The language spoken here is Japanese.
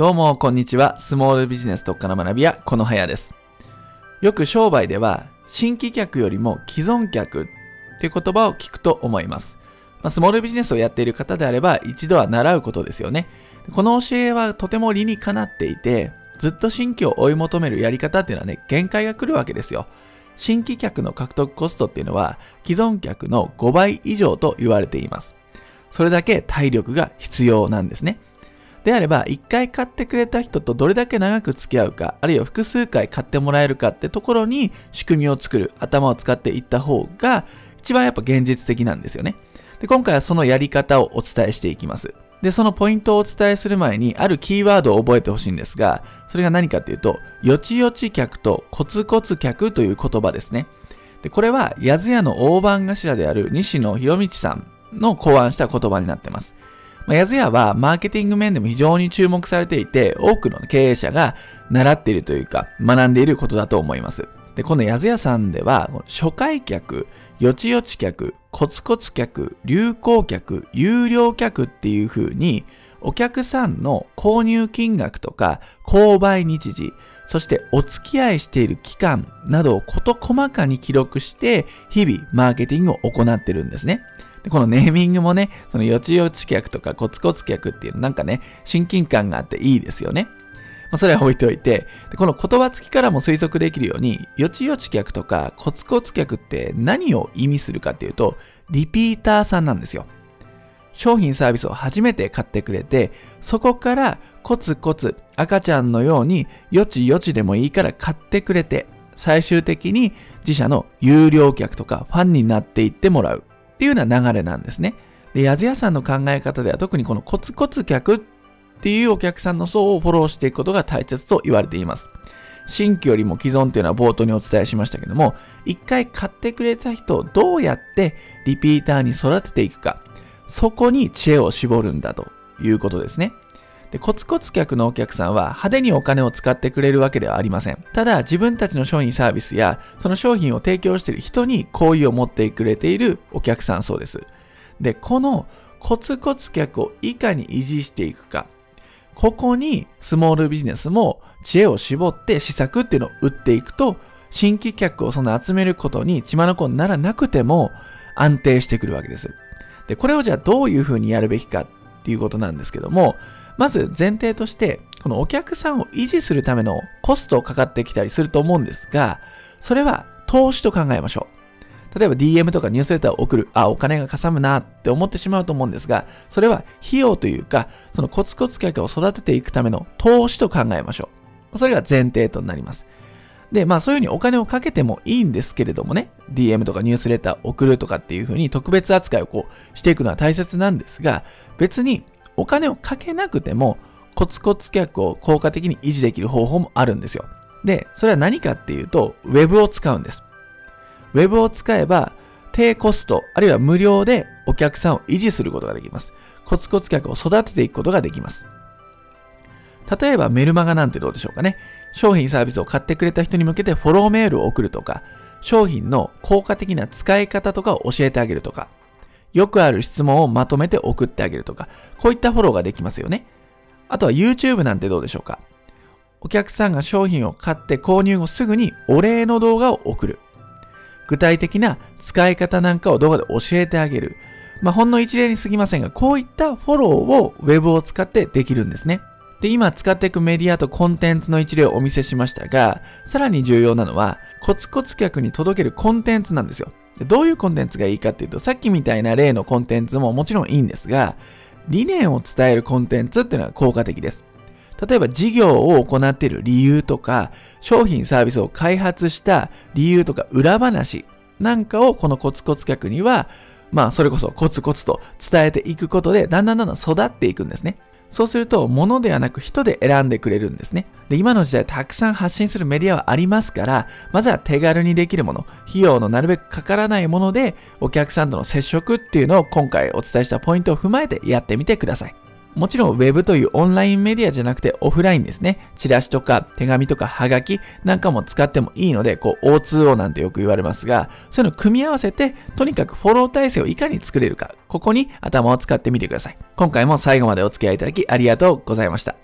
どうもこんにちは。スモールビジネス特化の学び屋、このはやです。よく商売では新規客よりも既存客っていう言葉を聞くと思います。スモールビジネスをやっている方であれば一度は習うことですよね。この教えはとても理にかなっていて、ずっと新規を追い求めるやり方っていうのはね、限界が来るわけですよ。新規客の獲得コストっていうのは既存客の5倍以上と言われています。それだけ体力が必要なんですね。であれば、一回買ってくれた人とどれだけ長く付き合うか、あるいは複数回買ってもらえるかってところに仕組みを作る、頭を使っていった方が一番やっぱ現実的なんですよね。で、今回はそのやり方をお伝えしていきます。で、そのポイントをお伝えする前にあるキーワードを覚えてほしいんですが、それが何かっていうと、よちよち客とコツコツ客という言葉ですね。で、これはやずやの大番頭である西野博道さんの考案した言葉になってます。やずやはマーケティング面でも非常に注目されていて、多くの経営者が習っているというか学んでいることだと思います。で、このやずやさんでは初回客、よちよち客、コツコツ客、流行客、有料客っていう風に、お客さんの購入金額とか購買日時、そしてお付き合いしている期間などを事細かに記録して日々マーケティングを行ってるんですね。で、このネーミングもね、そのよちよち客とかコツコツ客っていうのなんかね、親近感があっていいですよね。それは置いておいて、この言葉付きからも推測できるように、よちよち客とかコツコツ客って何を意味するかっていうと、リピーターさんなんですよ。商品サービスを初めて買ってくれて、そこからコツコツ赤ちゃんのようによちよちでもいいから買ってくれて、最終的に自社の有料客とかファンになっていってもらう。っていうような流れなんですね。で、やずやさんの考え方では特にこのコツコツ客っていうお客さんの層をフォローしていくことが大切と言われています。新規よりも既存っていうのは冒頭にお伝えしましたけども、一回買ってくれた人をどうやってリピーターに育てていくか、そこに知恵を絞るんだということですね。で、コツコツ客のお客さんは派手にお金を使ってくれるわけではありません。ただ、自分たちの商品サービスやその商品を提供している人に好意を持ってくれているお客さんそうです。で、このコツコツ客をいかに維持していくか、ここにスモールビジネスも知恵を絞って施策っていうのを打っていくと、新規客をその集めることに血眼にならなくても安定してくるわけです。で、これをじゃあどういうふうにやるべきかっていうことなんですけども、まず前提として、このお客さんを維持するためのコストをかかってきたりすると思うんですが、それは投資と考えましょう。例えば DM とかニュースレターを送る、お金がかさむなって思ってしまうと思うんですが、それは費用というか、そのコツコツ客を育てていくための投資と考えましょう。それが前提となります。で、そういうふうにお金をかけてもいいんですけれどもね、DM とかニュースレターを送るとかっていうふうに特別扱いをしていくのは大切なんですが、別にお金をかけなくてもコツコツ客を効果的に維持できる方法もあるんですよ。で、それは何かっていうと、ウェブを使うんです。ウェブを使えば低コスト、あるいは無料でお客さんを維持することができます。コツコツ客を育てていくことができます。例えばメルマガなんてどうでしょうかね。商品サービスを買ってくれた人に向けてフォローメールを送るとか、商品の効果的な使い方とかを教えてあげるとか、よくある質問をまとめて送ってあげるとか、こういったフォローができますよね。あとは YouTube なんてどうでしょうか。お客さんが商品を買って購入後すぐにお礼の動画を送る。具体的な使い方なんかを動画で教えてあげる。ほんの一例に過ぎませんが、こういったフォローを Web を使ってできるんですね。で、今使っていくメディアとコンテンツの一例をお見せしましたが、さらに重要なのはコツコツ客に届けるコンテンツなんですよ。どういうコンテンツがいいかっていうと、さっきみたいな例のコンテンツももちろんいいんですが、理念を伝えるコンテンツっていうのは効果的です。例えば事業を行っている理由とか、商品サービスを開発した理由とか裏話なんかをこのコツコツ客には、それこそコツコツと伝えていくことで、だんだん育っていくんですね。そうすると、物ではなく人で選んでくれるんですね。で、今の時代たくさん発信するメディアはありますから、まずは手軽にできるもの、費用のなるべくかからないもので、お客さんとの接触っていうのを今回お伝えしたポイントを踏まえてやってみてください。もちろん Web というオンラインメディアじゃなくてオフラインですね。チラシとか手紙とかハガキなんかも使ってもいいので、O2O なんてよく言われますが、そういうのを組み合わせて、とにかくフォロー体制をいかに作れるか、ここに頭を使ってみてください。今回も最後までお付き合いいただきありがとうございました。